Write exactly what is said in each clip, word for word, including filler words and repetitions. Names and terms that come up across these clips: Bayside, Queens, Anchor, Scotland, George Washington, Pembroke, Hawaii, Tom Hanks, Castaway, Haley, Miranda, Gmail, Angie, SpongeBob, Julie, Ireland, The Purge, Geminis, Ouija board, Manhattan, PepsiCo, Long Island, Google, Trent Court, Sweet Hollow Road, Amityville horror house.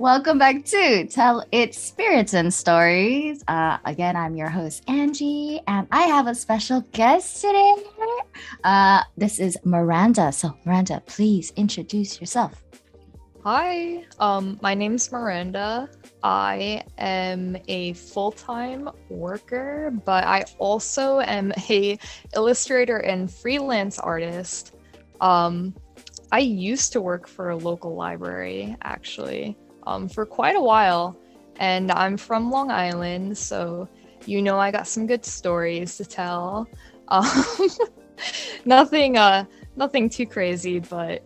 Welcome back to Tell It Spirits and Stories. Uh, again, I'm your host, Angie, and I have a special guest today. Uh, this is Miranda. So, Miranda, please introduce yourself. Hi, um, my name's Miranda. I am a full-time worker, but I also am a illustrator and freelance artist. Um, I used to work for a local library, actually, um, for quite a while, and I'm from Long Island, so you know I got some good stories to tell. Um, nothing, uh, nothing too crazy, but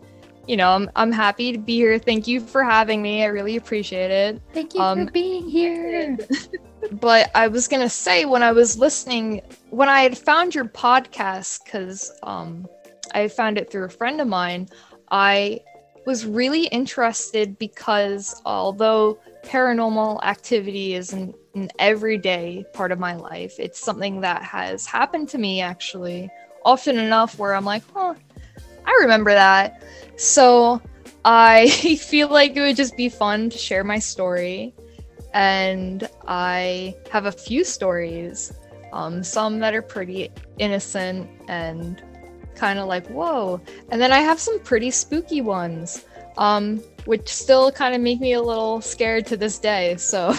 you know, I'm I'm happy to be here. Thank you for having me. I really appreciate it. Thank you um, for being here. But I was gonna say, when I was listening, when I had found your podcast, because um, I found it through a friend of mine, I was really interested because although paranormal activity is an, an everyday part of my life, it's something that has happened to me actually often enough where I'm like, huh, I remember that. So I feel like it would just be fun to share my story. And I have a few stories, um, some that are pretty innocent and kind of like, whoa. And then I have some pretty spooky ones, um, which still kind of make me a little scared to this day. So...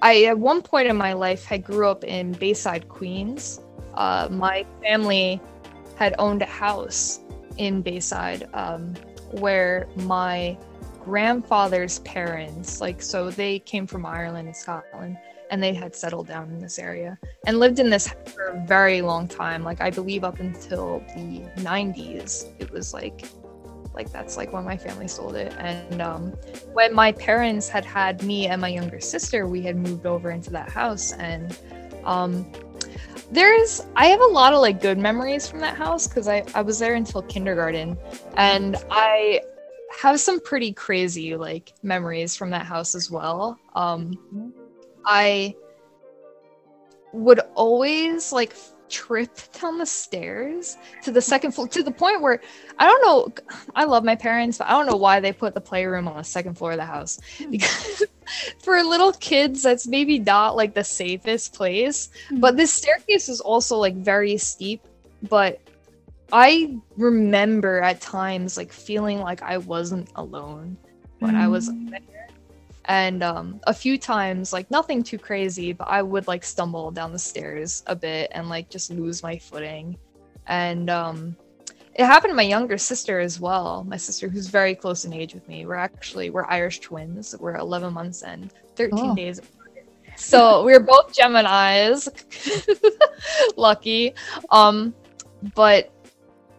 I, at one point in my life, I grew up in Bayside, Queens. Uh, my family had owned a house in Bayside um, where my grandfather's parents, like, so they came from Ireland and Scotland, and they had settled down in this area and lived in this house for a very long time. Like, I believe up until the nineties, it was like, like that's like when my family sold it. And um, when my parents had had me and my younger sister, we had moved over into that house. And um, there's, I have a lot of like good memories from that house because I, I was there until kindergarten. And I have some pretty crazy like memories from that house as well. Um, I would always like trip down the stairs to the second floor, to the point where I don't know, I love my parents, but I don't know why they put the playroom on the second floor of the house, because for little kids that's maybe not like the safest place. Mm-hmm. But this staircase is also like very steep, but I remember at times like feeling like I wasn't alone when mm-hmm. I was there. And um, a few times, like nothing too crazy, but I would like stumble down the stairs a bit and like just lose my footing. And um, it happened to my younger sister as well. My sister, who's very close in age with me. We're actually, we're Irish twins. We're eleven months and thirteen oh. days. So we're both Geminis, lucky. Um, but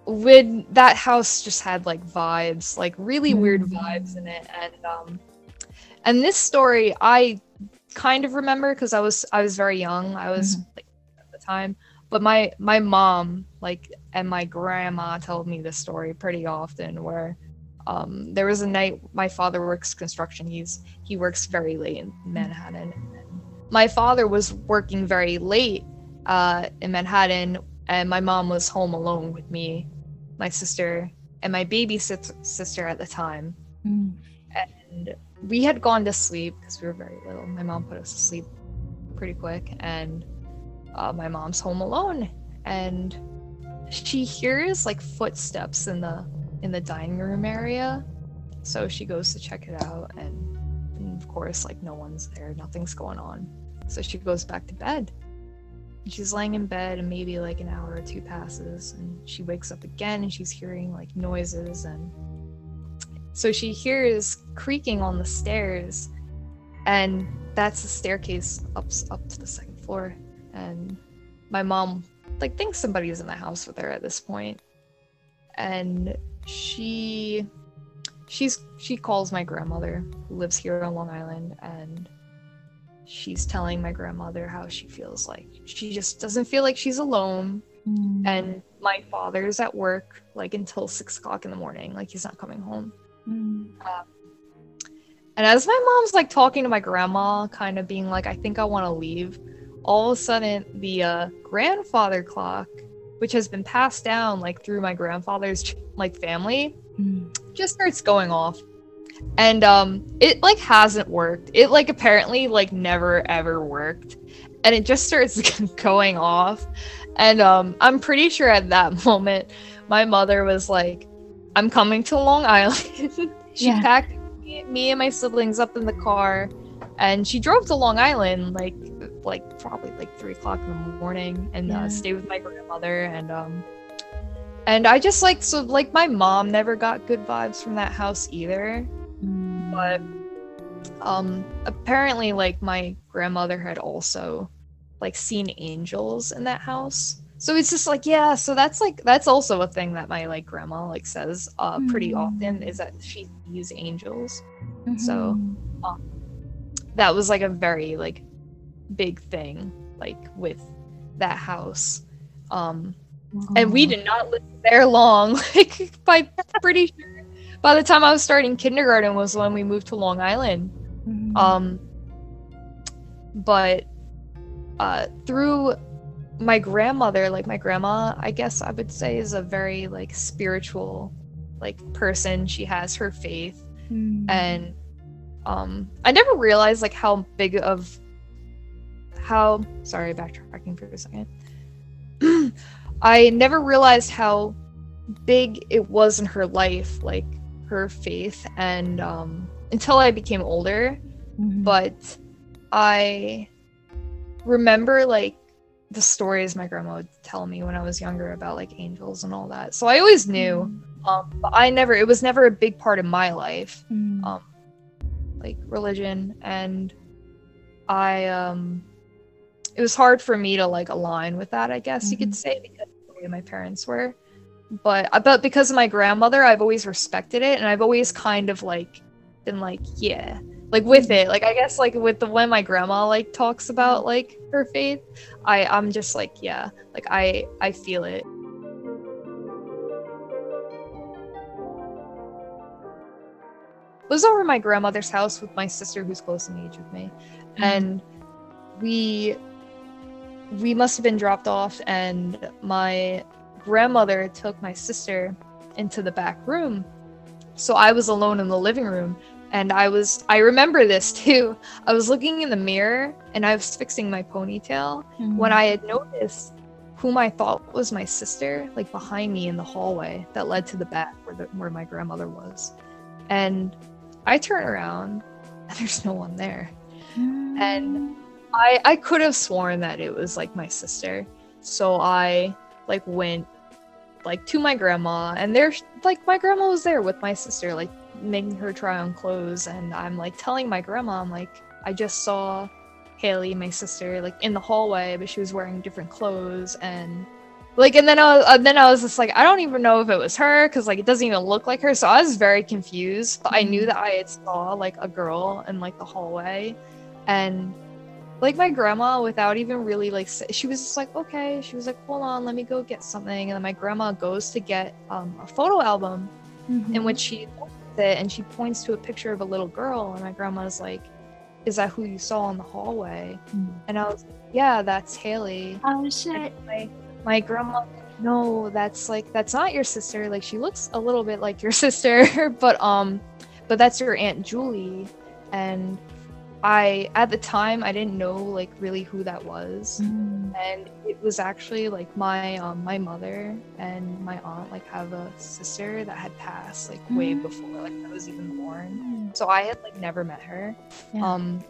when that house just had like vibes, like really mm-hmm. weird vibes in it. And um, And this story I kind of remember because I was I was very young. I was mm-hmm. like, at the time, but my my mom like and my grandma told me this story pretty often. Where um, there was a night my father works construction. He's he works very late in Manhattan. And my father was working very late uh, in Manhattan, and my mom was home alone with me, my sister, and my baby sis- sister at the time. Mm. And we had gone to sleep because we were very little. My mom put us to sleep pretty quick, and uh, my mom's home alone, and she hears like footsteps in the in the dining room area. So she goes to check it out, and, and of course like no one's there, nothing's going on. So she goes back to bed. She's laying in bed, and maybe like an hour or two passes, and she wakes up again, and she's hearing like noises. And so she hears creaking on the stairs, and that's the staircase up up to the second floor. And my mom like thinks somebody's in the house with her at this point, and she she's she calls my grandmother, who lives here on Long Island, and she's telling my grandmother how she feels like she just doesn't feel like she's alone. Mm. And my father's at work like until six o'clock in the morning, like he's not coming home. Mm. Um, And as my mom's like talking to my grandma, kind of being like, I think I want to leave, all of a sudden the uh, grandfather clock, which has been passed down like through my grandfather's like family, mm. just starts going off. And um, it like hasn't worked. It like apparently like never ever worked. And it just starts going off. And um, I'm pretty sure at that moment, my mother was like, I'm coming to Long Island. She yeah. packed me and my siblings up in the car, and she drove to Long Island like like probably like three o'clock in the morning, and yeah. uh, stayed with my grandmother. And um and I just like so like my mom never got good vibes from that house either. Mm. But um apparently like my grandmother had also like seen angels in that house. So it's just like, yeah, so that's like, that's also a thing that my like grandma like says uh, mm. pretty often, is that she sees angels. Mm-hmm. So uh, that was like a very like big thing, like with that house. Um, wow. And we did not live there long. Like by pretty sure by the time I was starting kindergarten was when we moved to Long Island. Mm-hmm. Um, but uh, through my grandmother, like my grandma, I guess I would say, is a very like spiritual like person. She has her faith. Mm. And um I never realized like how big of how sorry backtracking for a second I never realized how big it was in her life, like her faith, and um until I became older. Mm-hmm. But I remember like the stories my grandma would tell me when I was younger about like angels and all that. So I always knew, mm. um, but I never, it was never a big part of my life, mm. um, like religion. And I, um, it was hard for me to like align with that, I guess mm-hmm. you could say, because of the way my parents were. But, but because of my grandmother, I've always respected it. And I've always kind of like been like, yeah. Like with it, like I guess like with the when my grandma like talks about like her faith, I I'm just like, yeah, like I I feel it. I was over at my grandmother's house with my sister, who's close in age with me, mm-hmm. and we we must have been dropped off, and my grandmother took my sister into the back room, so I was alone in the living room. And I was, I remember this too. I was looking in the mirror and I was fixing my ponytail mm-hmm. when I had noticed whom I thought was my sister, like behind me in the hallway that led to the back where, the, where my grandmother was. And I turn around and there's no one there. Mm-hmm. And I, I could have sworn that it was like my sister. So I like went like to my grandma, and there's like, my grandma was there with my sister, like making her try on clothes, and I'm like telling my grandma, I'm like, I just saw Haley, my sister, like in the hallway, but she was wearing different clothes, and like, and then I was, and then I was just like, I don't even know if it was her, because like it doesn't even look like her. So I was very confused, but I knew that I had saw like a girl in like the hallway, and like my grandma, without even really like, she was just like, okay, she was like, hold on, let me go get something. And then my grandma goes to get um, a photo album, mm-hmm. in which she it and she points to a picture of a little girl, and my grandma's like, is that who you saw in the hallway? Mm. And I was like, yeah, that's Haley. Oh shit. My, my grandma, no, that's like, that's not your sister, like she looks a little bit like your sister, but um but that's your Aunt Julie. And I at the time I didn't know like really who that was. Mm. And it was actually like my um, my mother and my aunt like have a sister that had passed like way mm. before like I was even born. Mm. So I had like never met her. Yeah. Um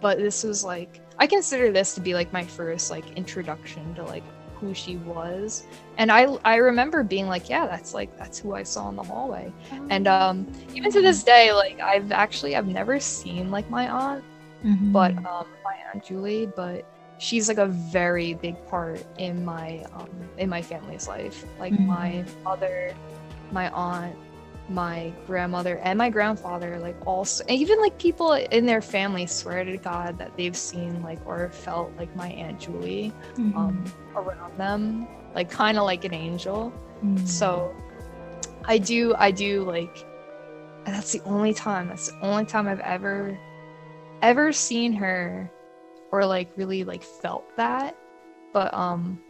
but this was like, I consider this to be like my first like introduction to like who she was. And I I remember being like, yeah, that's like that's who I saw in the hallway. Oh. And um even to this day, like I've actually I've never seen like my aunt, mm-hmm. but um my Aunt Julie, but she's like a very big part in my um in my family's life. Like mm-hmm. my mother, my aunt, my grandmother, and my grandfather, like also, and even like people in their family swear to God that they've seen like or felt like my Aunt Julie, mm-hmm. um around them, like kind of like an angel. Mm-hmm. So I do I do like And that's the only time, that's the only time I've ever, ever seen her or like really like felt that. But, um,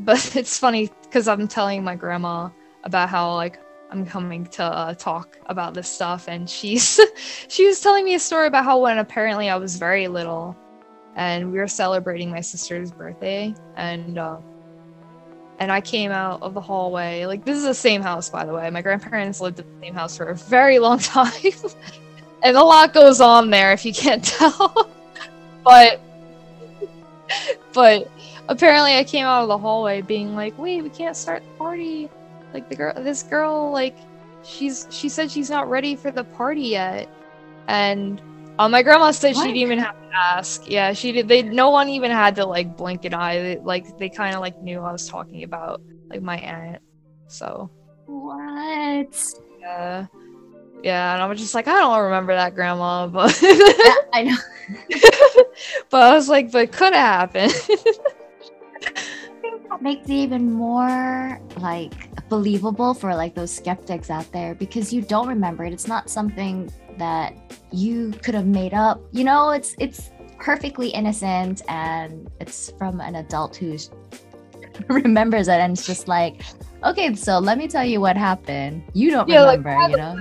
but it's funny because I'm telling my grandma about how like I'm coming to uh, talk about this stuff. And she's, she was telling me a story about how when apparently I was very little and we were celebrating my sister's birthday, and, um, and I came out of the hallway. Like, this is the same house, by the way. My grandparents lived in the same house for a very long time. And a lot goes on there, if you can't tell. But, but apparently I came out of the hallway being like, wait, we can't start the party. Like, the girl, this girl, like, she's she said she's not ready for the party yet. And uh, my grandma said what? She didn't even have to ask. Yeah, she did. They no one even had to like blink an eye. They, like they kind of like knew I was talking about like my aunt. So what? Yeah, yeah. And I was just like, I don't remember that, grandma. But yeah, I know. But I was like, but it could have happened. I think that makes it even more like believable for like those skeptics out there, because you don't remember it. It's not something that you could have made up, you know. It's it's perfectly innocent, and it's from an adult who remembers it, and it's just like, okay, so let me tell you what happened. You don't yeah, remember, like, you know.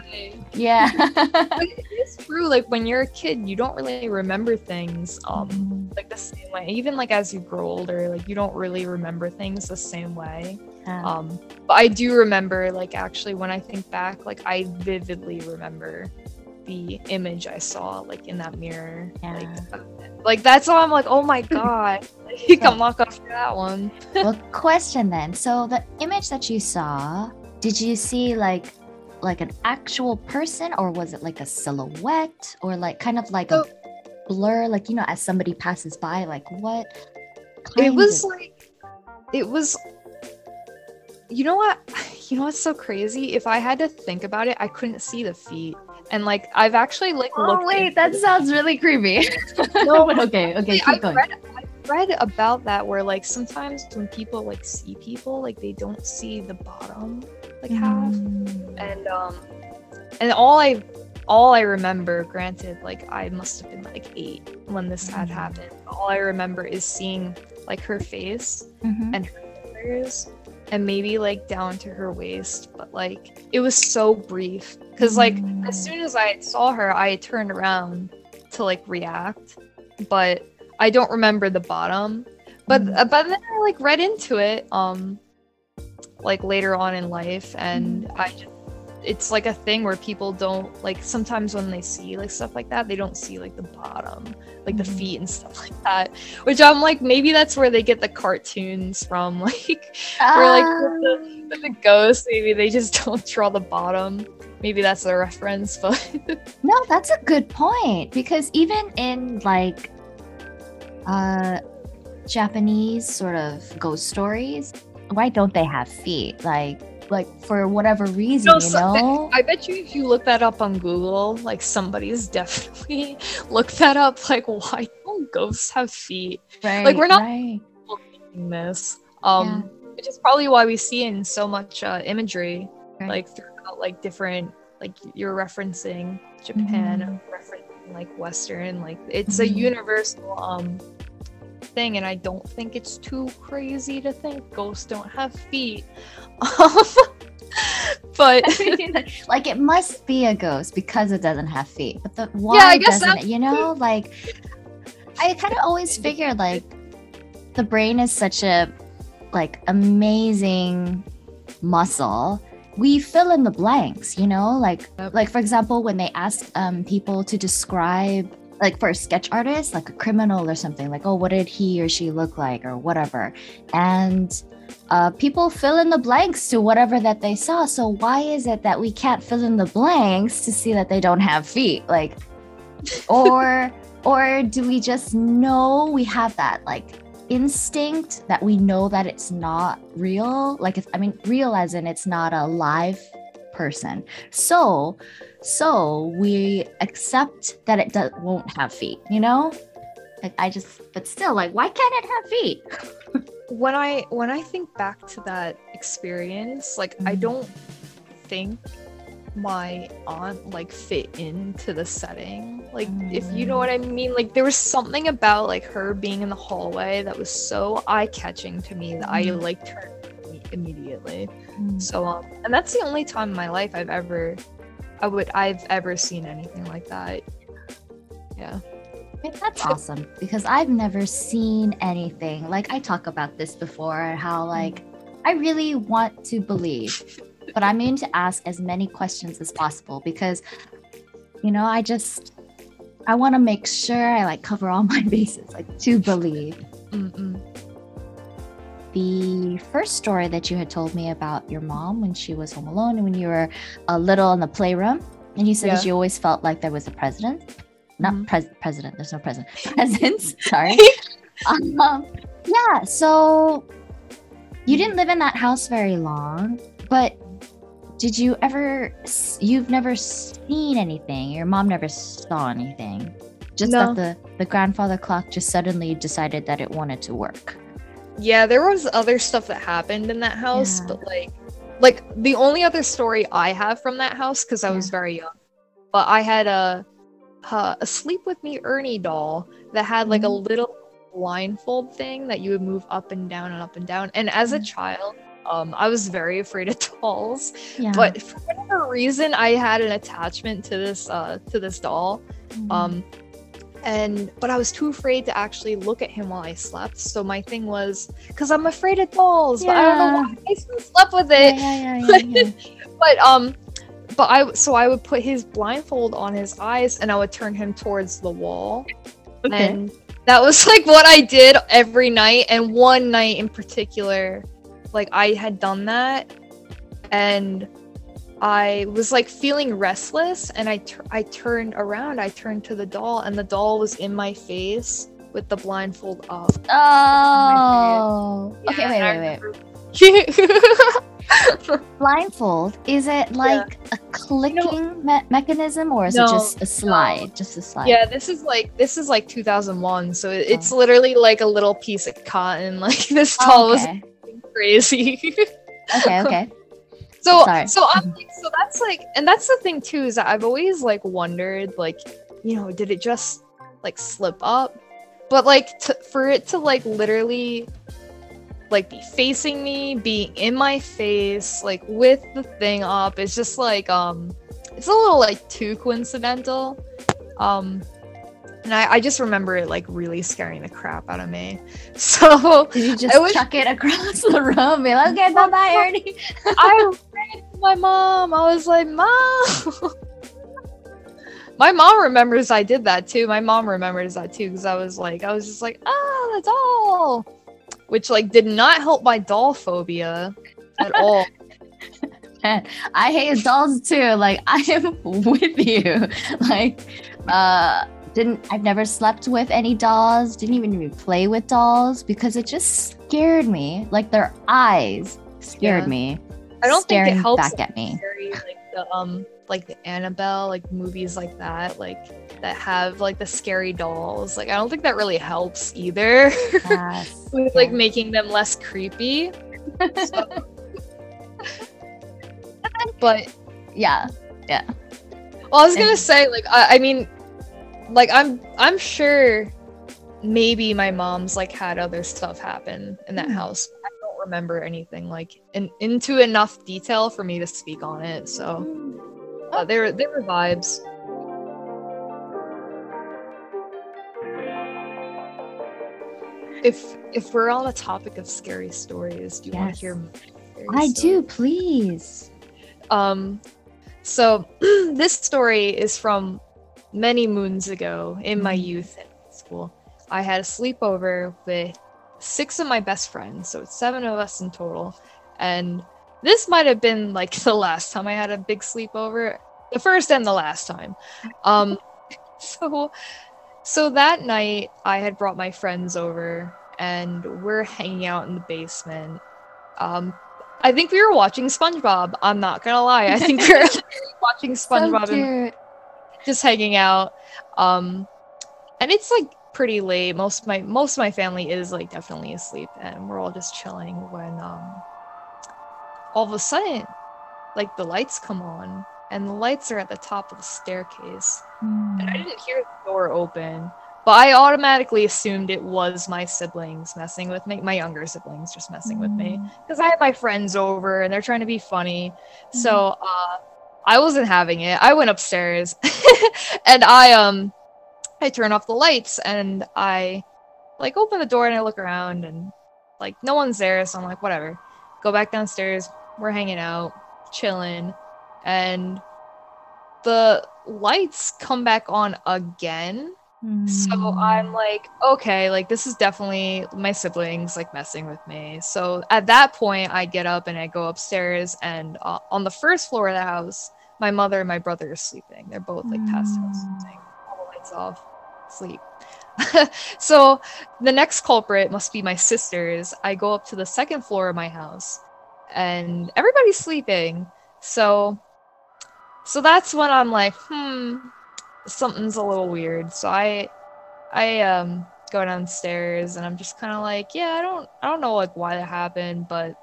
Yeah. It's true. Like when you're a kid, you don't really remember things um mm-hmm. like the same way. Even like as you grow older, like you don't really remember things the same way. Yeah. Um, but I do remember, like actually, when I think back, like I vividly remember the image I saw like in that mirror. Yeah. Like, like that's why I'm like, oh my god, you can walk off for that one. Well, question then. So the image that you saw, did you see like like an actual person, or was it like a silhouette, or like kind of like so, a blur, like, you know, as somebody passes by, like what? It was of- like it was you know what you know what's so crazy? If I had to think about it, I couldn't see the feet. And like I've actually like oh, looked. Oh wait, that it. Sounds really creepy. No, but okay, okay, keep I've going. Read, I've read about that, where like sometimes when people like see people, like they don't see the bottom like half, mm. and um, and all I, all I remember. Granted, like I must have been like eight when this mm. had happened. All I remember is seeing like her face mm-hmm. and her fingers, and maybe like down to her waist, but like it was so brief, because like mm. as soon as I saw her, I turned around to like react, but I don't remember the bottom. But mm. but then I like read into it um like later on in life, and mm. I just, it's like a thing where people don't like, sometimes when they see like stuff like that, they don't see like the bottom, like the feet and stuff like that, which I'm like, maybe that's where they get the cartoons from, like ah. where like the, the, the ghosts, maybe they just don't draw the bottom, maybe that's the reference. But no, that's a good point, because even in like uh Japanese sort of ghost stories, why don't they have feet? Like like for whatever reason, no, you know. I bet you if you look that up on Google, like somebody's definitely looked that up. Like, why don't ghosts have feet? Right, like we're not right. making this, um, yeah. which is probably why we see in so much uh, imagery, right. like throughout, like different, like you're referencing Japan, mm-hmm. referencing like Western, like it's mm-hmm. a universal um thing, and I don't think it's too crazy to think ghosts don't have feet. But like it must be a ghost because it doesn't have feet. But the why yeah, I guess doesn't it? You know, like I kind of always figure like the brain is such a like amazing muscle. We fill in the blanks, you know, like like for example, when they ask um, people to describe. Like for a sketch artist, like a criminal or something, like, oh, what did he or she look like or whatever. And uh, people fill in the blanks to whatever that they saw. So why is it that we can't fill in the blanks to see that they don't have feet? Like, or, or do we just know we have that like instinct that we know that it's not real? Like, if, I mean, real as in it's not a live person. So, so we accept that it do- won't have feet, you know? Like I just, but still, like, why can't it have feet? When I, when I think back to that experience, like, mm-hmm. I don't think my aunt like fit into the setting, like mm. if you know what I mean. Like there was something about like her being in the hallway that was so eye-catching to me that mm. I like turned immediately. mm. So um and that's the only time in my life I've ever I would I've ever seen anything like that. Yeah, that's awesome, because I've never seen anything like, I talk about this before, how like I really want to believe, but I'm going to ask as many questions as possible, because you know I just I want to make sure I like cover all my bases, like to believe. Mm-mm. The first story that you had told me about your mom when she was home alone and when you were a uh, little in the playroom, and you said yeah. that you always felt like there was a president. Not mm-hmm. pres- president, there's no president. Presence, sorry. um, yeah, so you didn't live in that house very long, but did you ever, you've never seen anything? Your mom never saw anything? Just no. that the, the grandfather clock just suddenly decided that it wanted to work. Yeah, there was other stuff that happened in that house, yeah. but like like the only other story I have from that house, because I yeah. was very young, but I had a, a a Sleep With Me Ernie doll that had like a little blindfold thing that you would move up and down and up and down. And as a child, um, I was very afraid of dolls, yeah. but for whatever reason, I had an attachment to this uh, to this doll. Mm-hmm. Um, and but I was too afraid to actually look at him while I slept, so my thing was, because I'm afraid of dolls, yeah. but I don't know why I still slept with it. yeah, yeah, yeah, yeah, yeah. but um but I so I would put his blindfold on his eyes and I would turn him towards the wall. Okay. And that was like what I did every night, and one night in particular, like I had done that and I was like feeling restless, and I tur- I turned around, I turned to the doll, and the doll was in my face with the blindfold off. Oh, yeah, okay, wait, wait, wait. Blindfold, is it like yeah. a clicking me- mechanism, or is no, it just a slide? No. Just a slide. Yeah, this is like this is like two thousand one, so it, oh. it's literally like a little piece of cotton. Like this doll okay. was crazy. okay, okay. So, Sorry. so I'm like, so that's like, and that's the thing too, is that I've always like wondered, like, you know, did it just like slip up? But like t- for it to like literally like be facing me, be in my face, like with the thing up, it's just like, um, it's a little like too coincidental. Um, and I, I just remember it like really scaring the crap out of me. So did you just was, chuck it across the room and be like, okay, bye bye, Ernie? I ran to my mom. I was like, Mom. My mom remembers I did that too. My mom remembers that too, because I was like, I was just like, ah, that's all. Which like did not help my doll phobia at all. Man, I hate dolls too. Like I am with you. Like, uh Didn't I've never slept with any dolls, didn't even really play with dolls, because it just scared me. Like their eyes scared yeah. me. I don't think it helps back at me. Scary, like the um like the Annabelle, like movies like that, like that have like the scary dolls. Like I don't think that really helps either. Yes. With like yeah. making them less creepy. So. But yeah. Yeah. Well, I was gonna and, say, like I, I mean like I'm I'm sure maybe my mom's like had other stuff happen in that mm. house. I don't remember anything like in, into enough detail for me to speak on it, so uh, there there were vibes. If if we're on the topic of scary stories, do you yes. want to hear more scary I stories? Do, please. Um so this story is from many moons ago in my youth in school. I had a sleepover with six of my best friends, so it's seven of us in total, and this might have been like the last time I had a big sleepover, the first and the last time. um so so that night I had brought my friends over and we're hanging out in the basement. um I think we were watching SpongeBob. I'm not gonna lie, I think we were watching SpongeBob. So and- just hanging out. Um and it's like pretty late, most of my most of my family is like definitely asleep, and we're all just chilling when um all of a sudden like the lights come on and the lights are at the top of the staircase. Mm. And I didn't hear the door open, but I automatically assumed it was my siblings messing with me, my younger siblings just messing mm. with me, because I had my friends over and they're trying to be funny. Mm. So uh, I wasn't having it. I went upstairs and I um I turn off the lights and I like open the door and I look around and like no one's there. So I'm like, whatever, go back downstairs. We're hanging out, chilling, and the lights come back on again. Mm. So I'm like, okay, like this is definitely my siblings like messing with me. So at that point, I get up and I go upstairs, and uh, on the first floor of the house, my mother and my brother are sleeping. They're both like passed out, sleeping. All the lights off, sleep. So the next culprit must be my sisters. I go up to the second floor of my house, and everybody's sleeping. So, so that's when I'm like, hmm, something's a little weird. So I, I um go downstairs and I'm just kind of like, yeah, I don't, I don't know like why that happened, but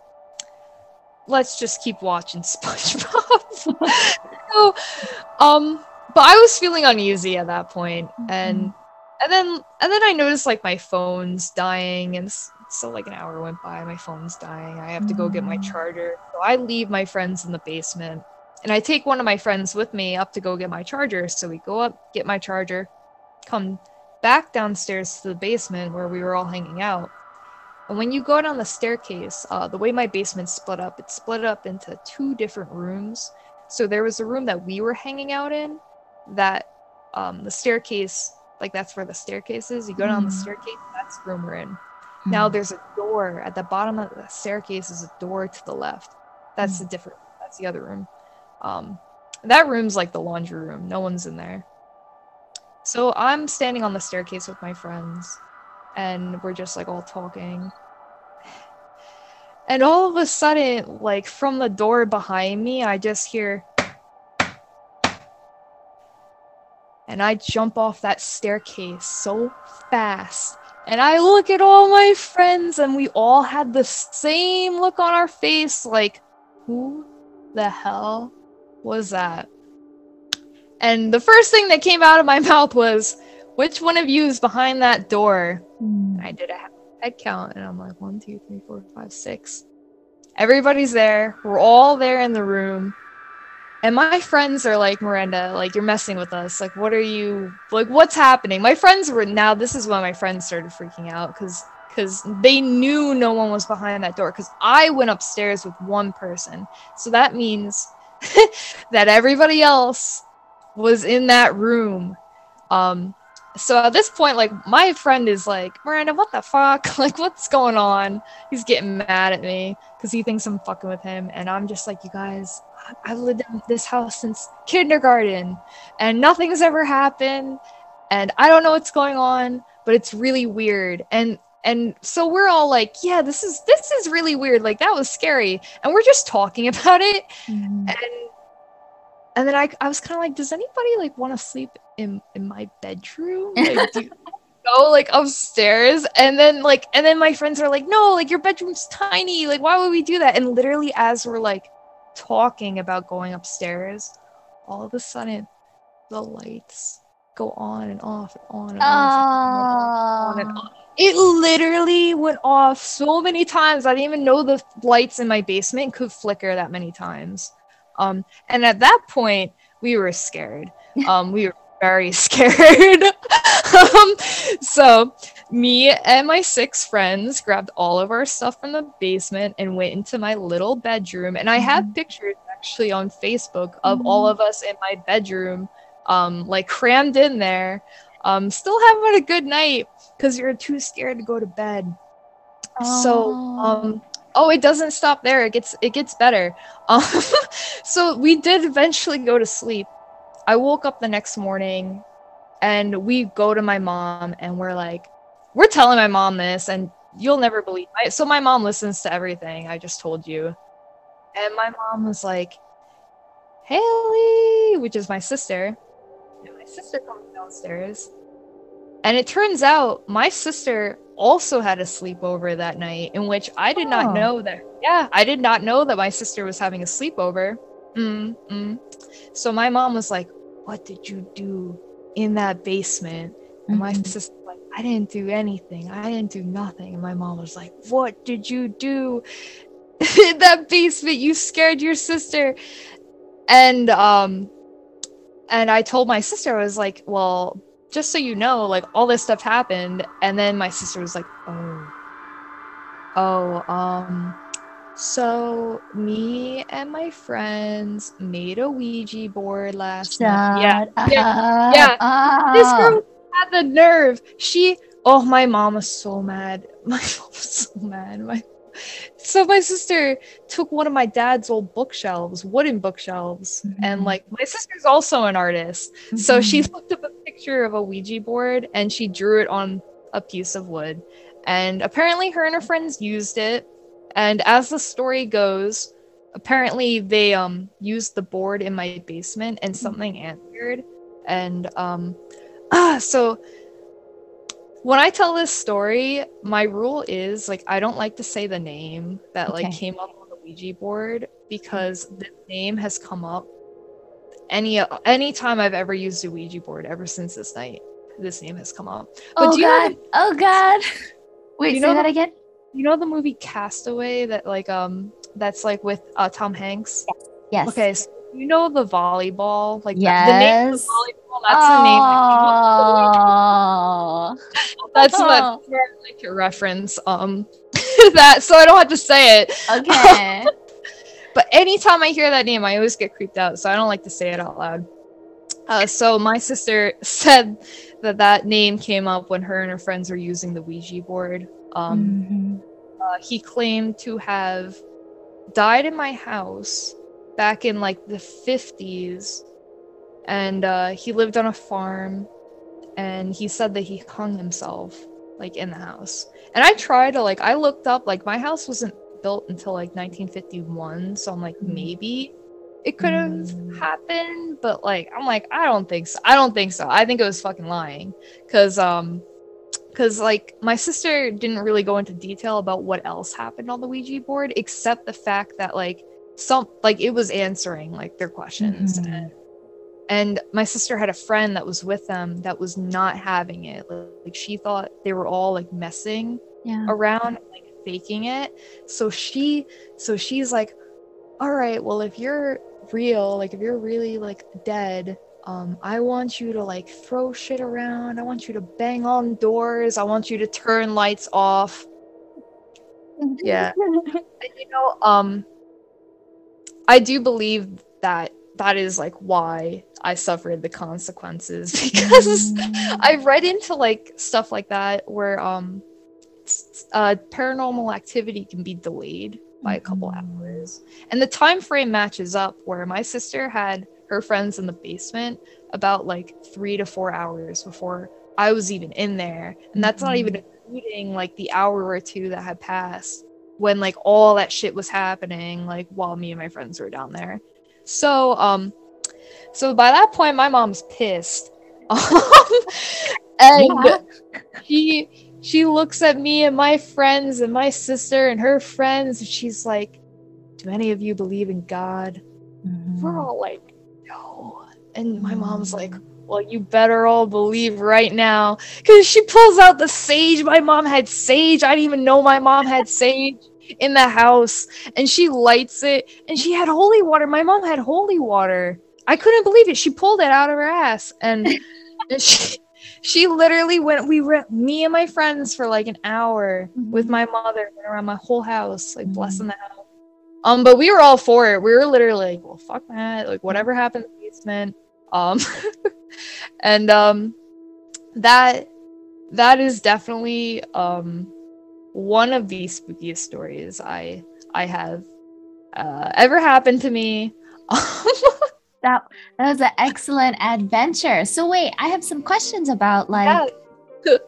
let's just keep watching SpongeBob. so, um, but I was feeling uneasy at that point, mm-hmm. and and then and then I noticed like my phone's dying and. So like an hour went by, my phone's dying. I have to go get my charger. So I leave my friends in the basement and I take one of my friends with me up to go get my charger. So we go up, get my charger, come back downstairs to the basement where we were all hanging out. And when you go down the staircase, uh, the way my basement split up, it split up into two different rooms. So there was a room that we were hanging out in that um, the staircase, like that's where the staircase is. You go down the staircase, that's the room we're in. Now there's a door at the bottom of the staircase. Is a door to the left. That's the mm. different. That's the other room. Um, that room's like the laundry room. No one's in there. So I'm standing on the staircase with my friends, and we're just like all talking. And all of a sudden, like from the door behind me, I just hear, and I jump off that staircase so fast. And I look at all my friends, and we all had the same look on our face, like, who the hell was that? And the first thing that came out of my mouth was, which one of you is behind that door? Mm. And I did a head count, and I'm like, one, two, three, four, five, six. Everybody's there. We're all there in the room. And my friends are like, Miranda, like, you're messing with us. Like, what are you, like, what's happening? My friends were, now this is when my friends started freaking out because because they knew no one was behind that door because I went upstairs with one person. So that means that everybody else was in that room. Um, so at this point, like, my friend is like, Miranda, what the fuck? Like, what's going on? He's getting mad at me because he thinks I'm fucking with him. And I'm just like, you guys, I've lived in this house since kindergarten and nothing's ever happened and I don't know what's going on, but it's really weird. And and so we're all like, yeah, this is this is really weird. Like that was scary. And we're just talking about it. Mm. And and then I I was kind of like, does anybody like want to sleep in, in my bedroom? Like, do you go like upstairs? And then like and then my friends are like, no, like your bedroom's tiny. Like why would we do that? And literally as we're like talking about going upstairs, all of a sudden the lights go on and off and on and, on and off. It literally went off so many times. I didn't even know the lights in my basement could flicker that many times. Um, and at that point, we were scared. Um, we were very scared. um, so me and my six friends grabbed all of our stuff from the basement and went into my little bedroom. And I have mm-hmm. pictures actually on Facebook of mm-hmm. all of us in my bedroom, um, like crammed in there, um, still having a good night because you're too scared to go to bed. Oh. So, um, oh, it doesn't stop there. It gets, it gets better. Um, so we did eventually go to sleep. I woke up the next morning and we go to my mom and we're like, we're telling my mom this and you'll never believe it. So my mom listens to everything I just told you. And my mom was like, Haley, which is my sister. And my sister comes downstairs. And it turns out my sister also had a sleepover that night in which I did oh. not know that. Yeah, I did not know that my sister was having a sleepover. Mm-mm. So my mom was like, what did you do in that basement? Mm-hmm. And my sister was like, I didn't do anything. I didn't do nothing. And my mom was like, what did you do in that basement? You scared your sister. And um, and I told my sister, I was like, well, just so you know, like, all this stuff happened. And then my sister was like, oh, oh, um, so me and my friends made a Ouija board last Shut night. Yeah, up. yeah, yeah. Up. This girl had the nerve. She, oh, my mom was so mad. My mom was so mad. My So my sister took one of my dad's old bookshelves, wooden bookshelves, mm-hmm. and like my sister's also an artist, mm-hmm. so she looked up a picture of a Ouija board and she drew it on a piece of wood, and apparently her and her friends used it. And as the story goes, apparently they um used the board in my basement and something mm-hmm. answered. And um ah so when I tell this story, my rule is, like, I don't like to say the name that, okay. like, came up on the Ouija board, because the name has come up any any time I've ever used a Ouija board ever since this night. This name has come up. But oh, God. Know, oh, God. Wait, you know say that the, again? You know the movie Castaway that, like, um, that's, like, with uh, Tom Hanks? Yes. yes. Okay, so you know the volleyball? Like, yes. the, the name of the volleyball. That's the name. Oh. That's what like your reference. Um, that so I don't have to say it. Okay. But anytime I hear that name, I always get creeped out. So I don't like to say it out loud. Uh, so my sister said that that name came up when her and her friends were using the Ouija board. Um, mm-hmm. uh, he claimed to have died in my house back in like the fifties. And uh, he lived on a farm, and he said that he hung himself, like, in the house. And I tried to, like, I looked up, like, my house wasn't built until, like, nineteen fifty-one, so I'm like, maybe it could have mm. happened, but, like, I'm like, I don't think so. I don't think so. I think it was fucking lying, because, um, because, like, my sister didn't really go into detail about what else happened on the Ouija board, except the fact that, like, some, like, it was answering, like, their questions, mm. and And my sister had a friend that was with them that was not having it. Like, like she thought they were all like messing yeah. around, like faking it. So she, so she's like, all right, well, if you're real, like if you're really like dead, um, I want you to like throw shit around. I want you to bang on doors. I want you to turn lights off. Yeah. And, you know, um, I do believe that that is like why I suffered the consequences, because I read into like stuff like that where um uh paranormal activity can be delayed by a couple hours, and the time frame matches up where my sister had her friends in the basement about like three to four hours before I was even in there, and that's not even including like the hour or two that had passed when like all that shit was happening, like while me and my friends were down there. So, um, so by that point, my mom's pissed, and yeah. she, she looks at me and my friends and my sister and her friends, and she's like, do any of you believe in God? Mm-hmm. We're all like, no. And my mom's like, well, you better all believe right now, because she pulls out the sage. My mom had sage. I didn't even know my mom had sage. In the house, and she lights it, and she had holy water. My mom had holy water. I couldn't believe it. She pulled it out of her ass, and, and she she literally went. We went, me and my friends, for like an hour mm-hmm. with my mother around my whole house, like mm-hmm. blessing the house. Um, but we were all for it. We were literally like, well, fuck that. Like whatever happened in the basement. Um, and um, that that is definitely um. one of the spookiest stories I I have uh, ever happened to me. That that was an excellent adventure. So wait, I have some questions about like. Yeah.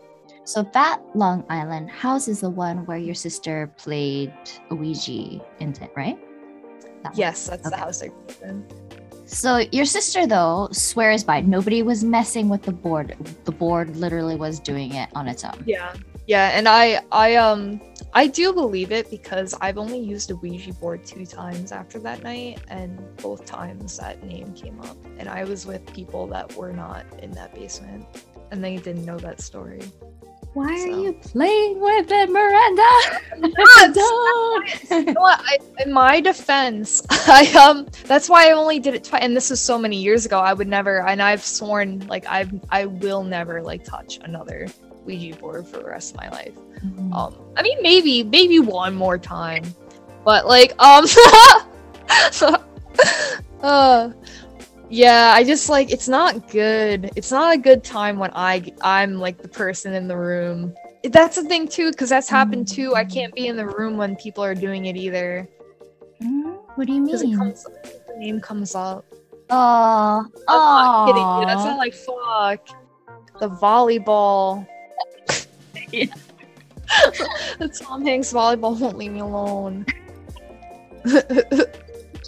So that Long Island house is the one where your sister played Ouija in it, right? That yes, one. That's okay. The house I played in. So your sister though swears by nobody was messing with the board. The board literally was doing it on its own. Yeah. Yeah, and I, I, um, I do believe it because I've only used a Ouija board two times after that night, and both times that name came up, and I was with people that were not in that basement and they didn't know that story. Why so. Are you playing with it, Miranda? No, you know what, I, in my defense, I um that's why I only did it twice, and this was so many years ago. I would never, and I've sworn like I've I will never like touch another Ouija board for the rest of my life. Mm-hmm. Um, I mean, maybe maybe one more time, but like um, uh, yeah, I just like it's not good. It's not a good time when I I'm like the person in the room. That's the thing too, because that's happened too. I can't be in the room when people are doing it either. Mm-hmm. What do you mean? It comes, the name comes up. Oh, I'm not kidding you. That's not like fuck. The volleyball. Yeah. The Tom Hanks volleyball won't leave me alone.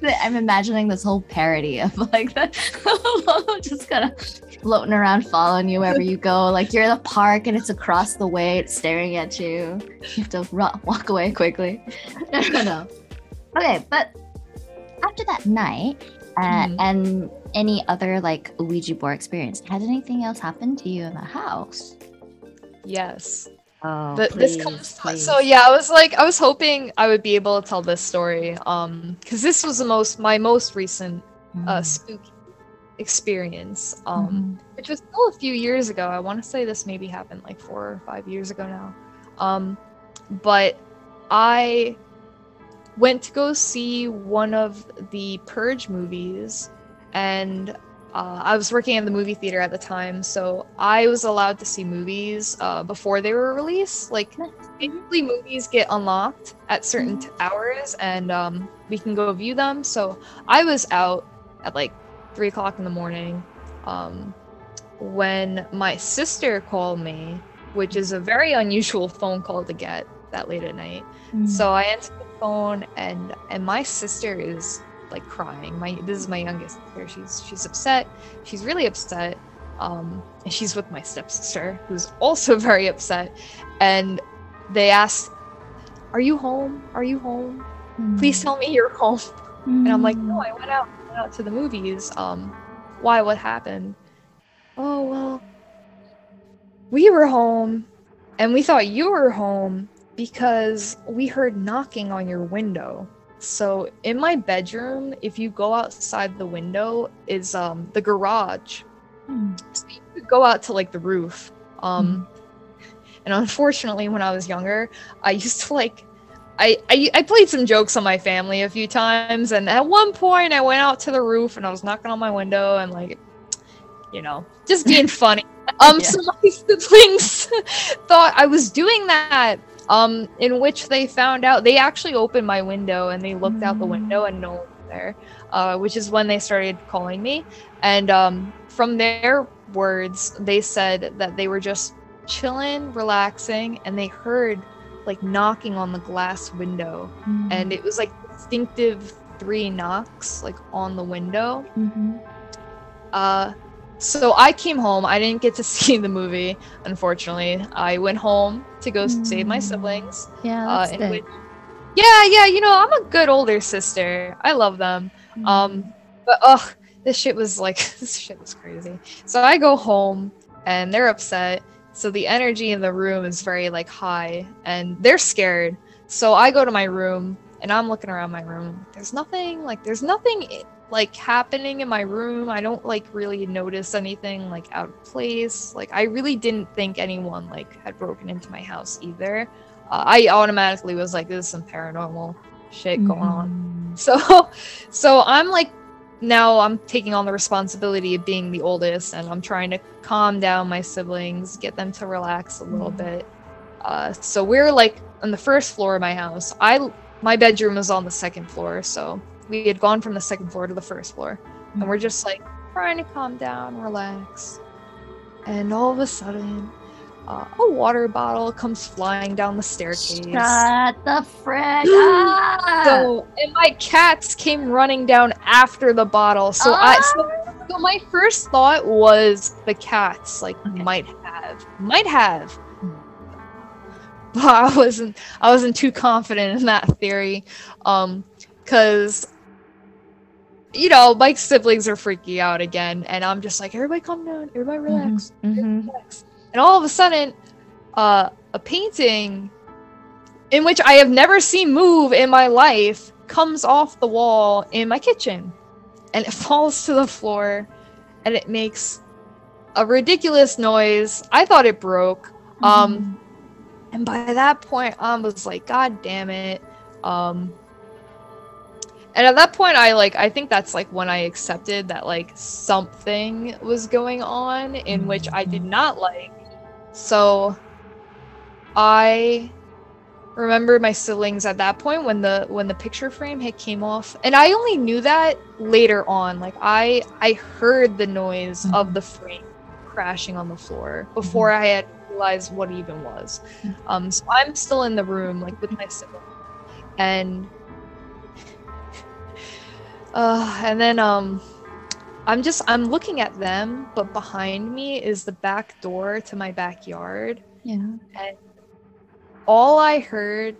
I'm imagining this whole parody of like the just kind of floating around, following you wherever you go. Like you're in the park and it's across the way, it's staring at you. You have to ro- walk away quickly. No, no, no. Okay, but after that night, uh, mm-hmm. and any other like Ouija board experience, has anything else happened to you in the house? Yes. Oh, but please, this comes please. So yeah, I was like, I was hoping I would be able to tell this story, um, because this was the most my most recent mm. uh, spooky experience, um, mm. which was still a few years ago. I want to say this maybe happened like four or five years ago now, um, but I went to go see one of the Purge movies, and Uh, I was working in the movie theater at the time, so I was allowed to see movies uh, before they were released. Like, basically movies get unlocked at certain t- hours, and um, we can go view them. So I was out at like three o'clock in the morning um, when my sister called me, which is a very unusual phone call to get that late at night. Mm-hmm. So I answered the phone, and and my sister is like crying. My this is my youngest sister. She's she's upset. She's really upset. Um, and she's with my stepsister, who's also very upset. And they asked, "Are you home? Are you home? Mm. Please tell me you're home." Mm. And I'm like, "No, I went out, I went out to the movies. Um, why? What happened?" "Oh well, we were home, and we thought you were home because we heard knocking on your window. So in my bedroom, if you go outside the window, is um the garage. Mm. So you could go out to like the roof. Um, mm. And unfortunately, when I was younger, I used to like, I, I I played some jokes on my family a few times. And at one point, I went out to the roof and I was knocking on my window and like, you know, just being funny. Um, yeah. So my siblings thought I was doing that. Um, in which they found out, they actually opened my window and they looked mm. out the window and no one was there, uh, which is when they started calling me. And um, from their words, they said that they were just chilling, relaxing, and they heard like knocking on the glass window. Mm. And it was like distinctive three knocks like on the window. Mm-hmm. Uh, so I came home. I didn't get to see the movie, unfortunately. I went home to go mm. save my siblings. Yeah, that's uh, and which, yeah, yeah. You know, I'm a good older sister. I love them. Mm. Um, but ugh, this shit was like this shit was crazy. So I go home, and they're upset. So the energy in the room is very like high, and they're scared. So I go to my room, and I'm looking around my room. There's nothing. Like there's nothing. It, like happening in my room. I don't like really notice anything like out of place. Like I really didn't think anyone like had broken into my house either. Uh, I automatically was like, this is some paranormal shit mm-hmm. going on. So, so I'm like, now I'm taking on the responsibility of being the oldest, and I'm trying to calm down my siblings, get them to relax a little mm-hmm. bit. Uh, so we're like on the first floor of my house. I, my bedroom was on the second floor. So we had gone from the second floor to the first floor, and we're just like trying to calm down, relax. And all of a sudden, uh, a water bottle comes flying down the staircase. Shut the frick up! So, and my cats came running down after the bottle. So, oh. I, so, so my first thought was the cats, like okay. might have, might have. but I wasn't I wasn't too confident in that theory, um, because, you know, Mike's siblings are freaking out again, and I'm just like, everybody calm down, everybody relax, mm-hmm. everybody relax. And all of a sudden, uh, a painting, in which I have never seen move in my life, comes off the wall in my kitchen, and it falls to the floor, and it makes a ridiculous noise. I thought it broke, mm-hmm. um, and by that point, I was like, God damn it, um. And at that point, I like, I think that's like when I accepted that like something was going on in which I did not like. So I remember my siblings at that point when the when the picture frame had came off, and I only knew that later on. Like I I heard the noise mm-hmm. of the frame crashing on the floor before mm-hmm. I had realized what it even was. Mm-hmm. Um, so I'm still in the room like with my siblings, and. Uh, and then um, I'm just I'm looking at them, but behind me is the back door to my backyard. Yeah. And all I heard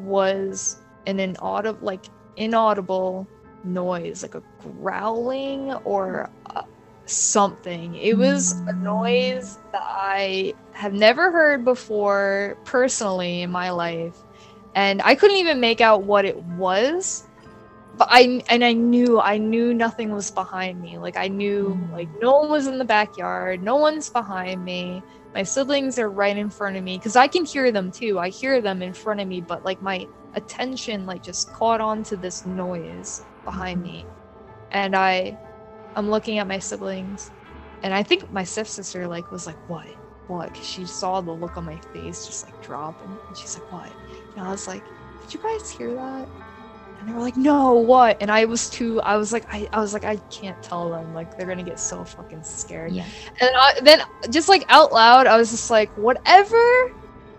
was an inaudible, like inaudible noise, like a growling or uh, something. It was a noise that I have never heard before personally in my life, and I couldn't even make out what it was. But I and I knew I knew nothing was behind me. Like I knew like no one was in the backyard, no one's behind me. My siblings are right in front of me because I can hear them too. I hear them in front of me, but like my attention like just caught on to this noise behind me, and I, I'm looking at my siblings, and I think my stepsister like was like what, what? 'Cause she saw the look on my face just like drop, and she's like what? And I was like, did you guys hear that? And they were like, no, what? And I was too, I was like, I, I was like, I can't tell them. Like, they're going to get so fucking scared. Yeah. And I, then just like out loud, I was just like, whatever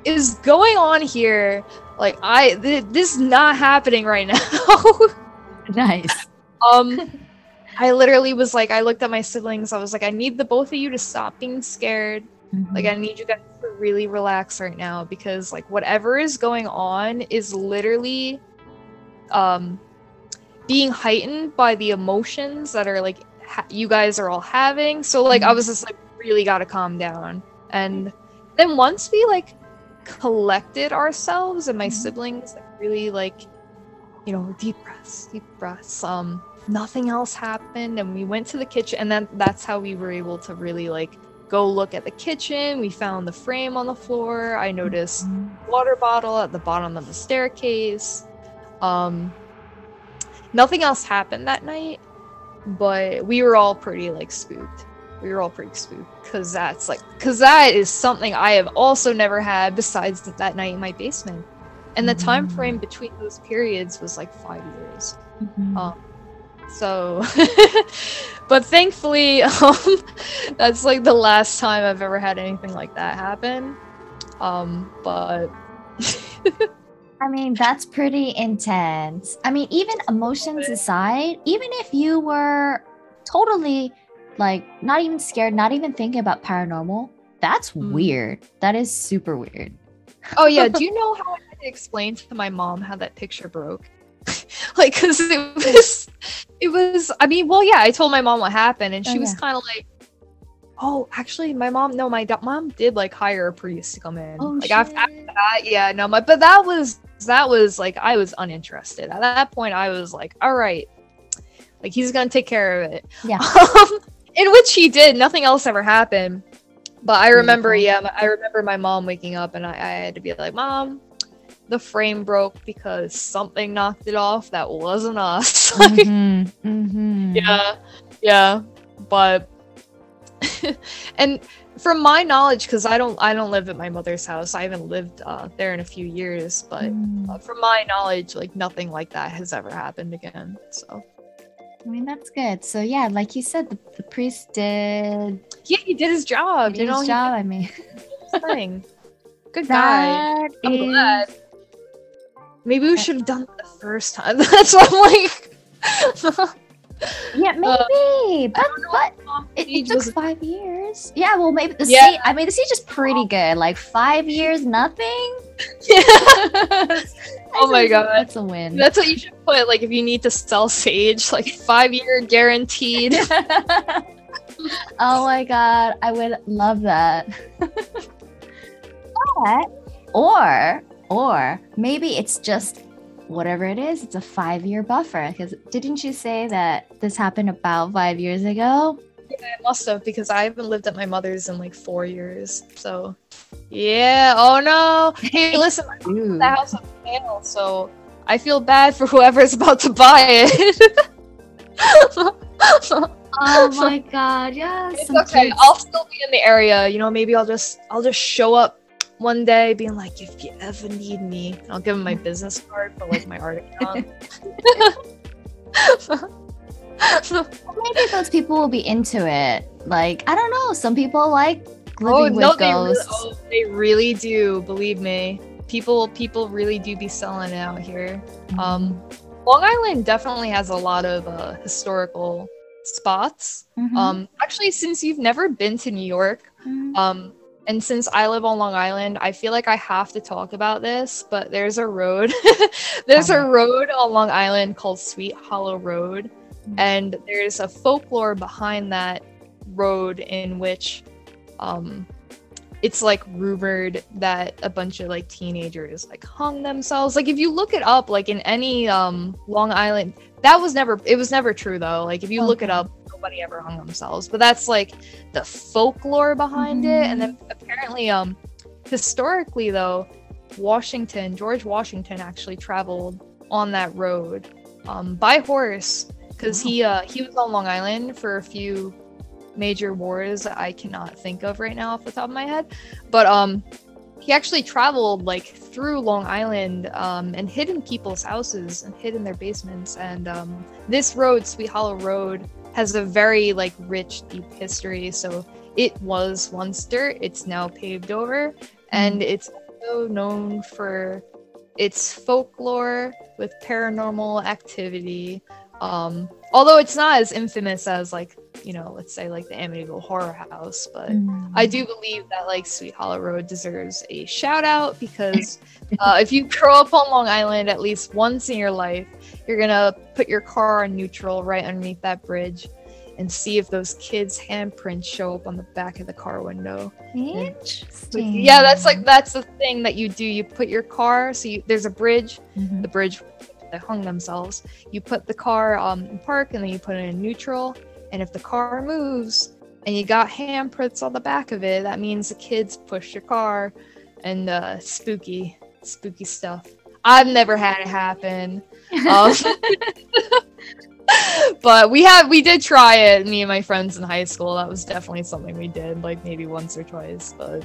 is going on here, like I, th- this is not happening right now. Nice. Um, I literally was like, I looked at my siblings. I was like, I need the both of you to stop being scared. Mm-hmm. Like, I need you guys to really relax right now, because like whatever is going on is literally... um being heightened by the emotions that are like ha- you guys are all having. So like I was just like really gotta calm down. And then once we like collected ourselves and my siblings like, really like, you know, deep breaths deep breaths um nothing else happened, and we went to the kitchen, and then that's how we were able to really like go look at the kitchen. We found the frame on the floor. I noticed a water bottle at the bottom of the staircase. Um, nothing else happened that night, but we were all pretty like spooked. We were all pretty spooked because that's like, because that is something I have also never had besides that night in my basement. And the mm-hmm. time frame between those periods was like five years. Mm-hmm. Um, so, but thankfully, um, that's like the last time I've ever had anything like that happen. Um, but. I mean, that's pretty intense. I mean, even emotions aside, even if you were totally like not even scared, not even thinking about paranormal, that's mm. weird. That is super weird. Oh, yeah. Do you know how I had to explain to my mom how that picture broke? Like, because it was, it was, I mean, well, yeah, I told my mom what happened, and she oh, yeah. was kind of like, oh, actually, my mom, no, my do- mom did like hire a priest to come in. Oh, like shit. After, after that, yeah, no, my, but that was, that was like, I was uninterested. At that point, I was like, all right, like he's going to take care of it. Yeah. Um, in which he did, nothing else ever happened. But I remember, yeah, yeah I remember my mom waking up, and I, I had to be like, Mom, the frame broke because something knocked it off that wasn't us. Like, mm-hmm. Mm-hmm. Yeah, yeah, but... And from my knowledge, because I don't I don't live at my mother's house, I haven't lived uh, there in a few years, but mm. uh, from my knowledge, like nothing like that has ever happened again. So I mean, that's good. So yeah, like you said, the, the priest did yeah he did his job he did you know his job did, I mean his thing. Good that guy is... I'm glad. Maybe we should have done it the first time. That's what I'm like. Yeah, maybe. Um, but what? It, it took five years. Yeah, well, maybe the yeah. sea. I mean, the siege is pretty good. Like five years, nothing. Yeah. Oh my god, that's a win. That's what you should put. Like, if you need to sell sage, like five year guaranteed. Oh my god, I would love that. But, or or maybe it's just whatever it is, it's a five-year buffer, because didn't you say that this happened about five years ago? Yeah, I must have, because I haven't lived at my mother's in like four years. So yeah, oh no. Hey, listen, I bought the house on sale, so I feel bad for whoever's about to buy it. Oh my god, yes. It's okay. Kids. I'll still be in the area, you know, maybe I'll just I'll just show up one day being like, if you ever need me, I'll give him my business card for like my art account. Maybe those people will be into it. Like, I don't know. Some people like living oh, with no, ghosts. They really, oh, they really do. Believe me, people people really do be selling it out here. Mm-hmm. Um, Long Island definitely has a lot of uh, historical spots. Mm-hmm. Um, actually, since you've never been to New York, mm-hmm. um. And since I live on Long Island, I feel like I have to talk about this, but there's a road. There's a road on Long Island called Sweet Hollow Road. Mm-hmm. And there's a folklore behind that road in which um, it's like rumored that a bunch of like teenagers like hung themselves. Like if you look it up, like in any um, Long Island, that was never, it was never true though. Like if you okay. look it up, nobody ever hung themselves, but that's like the folklore behind mm-hmm. it. And then apparently um historically though, Washington George Washington actually traveled on that road um by horse, because oh. he uh he was on Long Island for a few major wars I cannot think of right now off the top of my head, but um he actually traveled like through Long Island um, and hid in people's houses and hid in their basements. And um, this road, Sweet Hollow Road, has a very like rich, deep history. So it was once dirt, it's now paved over. And it's also known for its folklore with paranormal activity. Um, although it's not as infamous as like, you know, let's say like the Amityville Horror House, but mm. I do believe that like Sweet Hollow Road deserves a shout out, because uh, if you grow up on Long Island at least once in your life, you're gonna put your car on neutral right underneath that bridge and see if those kids' handprints show up on the back of the car window. Interesting. And, yeah, that's like that's the thing that you do. You put your car, so you, there's a bridge, mm-hmm. the bridge that hung themselves. You put the car um, in park, and then you put it in neutral. And if the car moves and you got handprints on the back of it, that means the kids pushed your car. And uh, spooky, spooky stuff. I've never had it happen. Um, but we have, we did try it, me and my friends in high school. That was definitely something we did, like maybe once or twice. But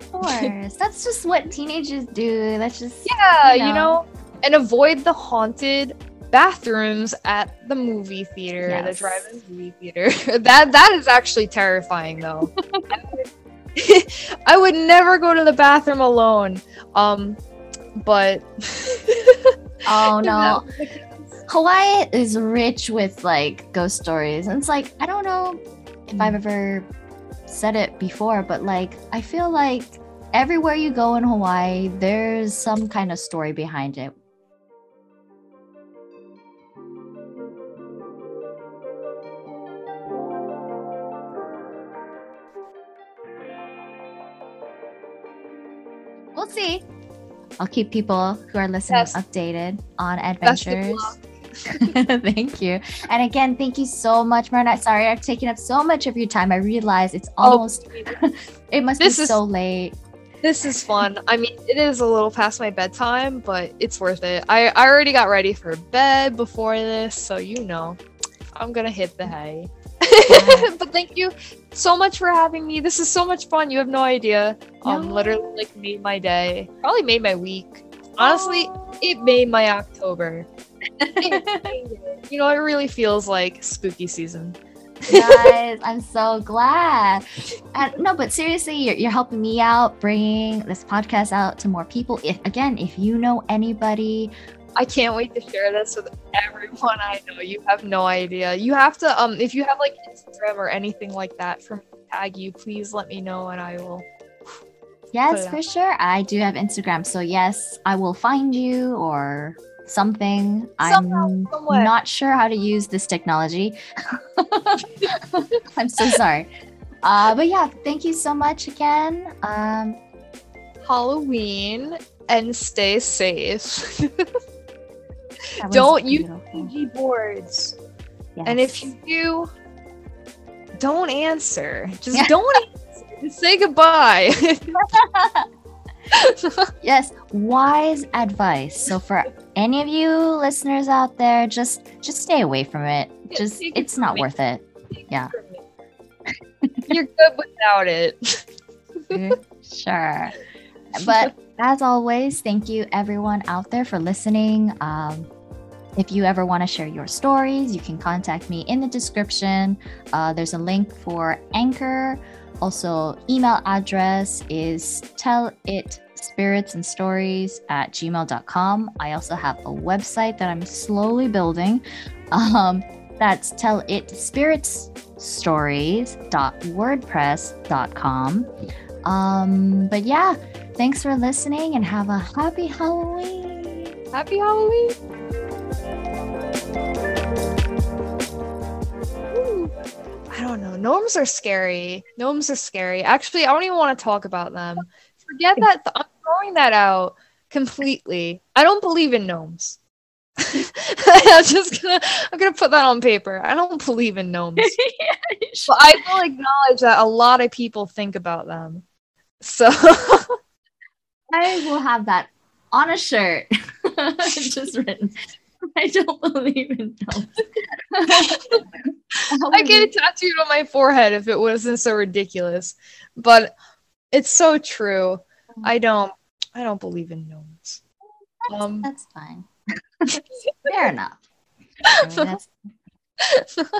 of course, that's just what teenagers do. That's just, yeah, you know. You know, and avoid the haunted bathrooms at the movie theater, yes. the drive-in movie theater. that that is actually terrifying though. I, would, I would never go to the bathroom alone. Um, but oh no, Hawaii is rich with like ghost stories, and it's like I don't know if I've ever said it before, but like I feel like everywhere you go in Hawaii, there's some kind of story behind it. We'll see. I'll keep people who are listening yes. updated on adventures. Thank you. And again, thank you so much, Miranda. Sorry I've taken up so much of your time. I realize it's almost, oh, it must be is, so late. This is fun. I mean, it is a little past my bedtime, but it's worth it. I, I already got ready for bed before this, so you know, I'm going to hit the hay. Yeah. But thank you so much for having me. This is so much fun. You have no idea. Um, no. Literally, like, made my day. Probably made my week. Honestly, oh. it made my October. It, you know, it really feels like spooky season. Guys, I'm so glad. Uh, no, but seriously, you're, you're helping me out, bringing this podcast out to more people. If, again, if you know anybody I can't wait to share this with everyone I know. You have no idea. You have to, um, if you have like Instagram or anything like that for me to tag you, please let me know and I will. Yes, for sure. I do have Instagram. So yes, I will find you or something. Somehow, I'm somewhere. Not sure how to use this technology. I'm so sorry. Uh, but yeah, thank you so much again. Um, Halloween and stay safe. Don't use Ouija boards. Yes. And if you do, don't answer. Just yeah. don't answer. Say goodbye. Yes, wise advice. So for any of you listeners out there, just just stay away from it. Just it it's not me. worth it. Take yeah. It You're good without it. Sure. But as always, thank you everyone out there for listening. Um If you ever want to share your stories, you can contact me in the description. Uh, there's a link for Anchor. Also, email address is tellitspiritsandstories at gmail dot com. I also have a website that I'm slowly building. Um, that's tellitspiritsstories dot wordpress dot com. Um, but yeah, thanks for listening and have a happy Halloween. Happy Halloween. Ooh. I don't know. Gnomes are scary. Gnomes are scary. Actually, I don't even want to talk about them. Forget that. Th- I'm throwing that out completely. I don't believe in gnomes. I'm just gonna. I'm gonna put that on paper. I don't believe in gnomes. Yeah, but I will acknowledge that a lot of people think about them. So I will have that on a shirt. Just written. I don't believe in gnomes. I get it tattooed on my forehead if it wasn't so ridiculous. But it's so true. I don't I don't believe in gnomes. That's, um, that's fine. Fair enough. Okay, that's-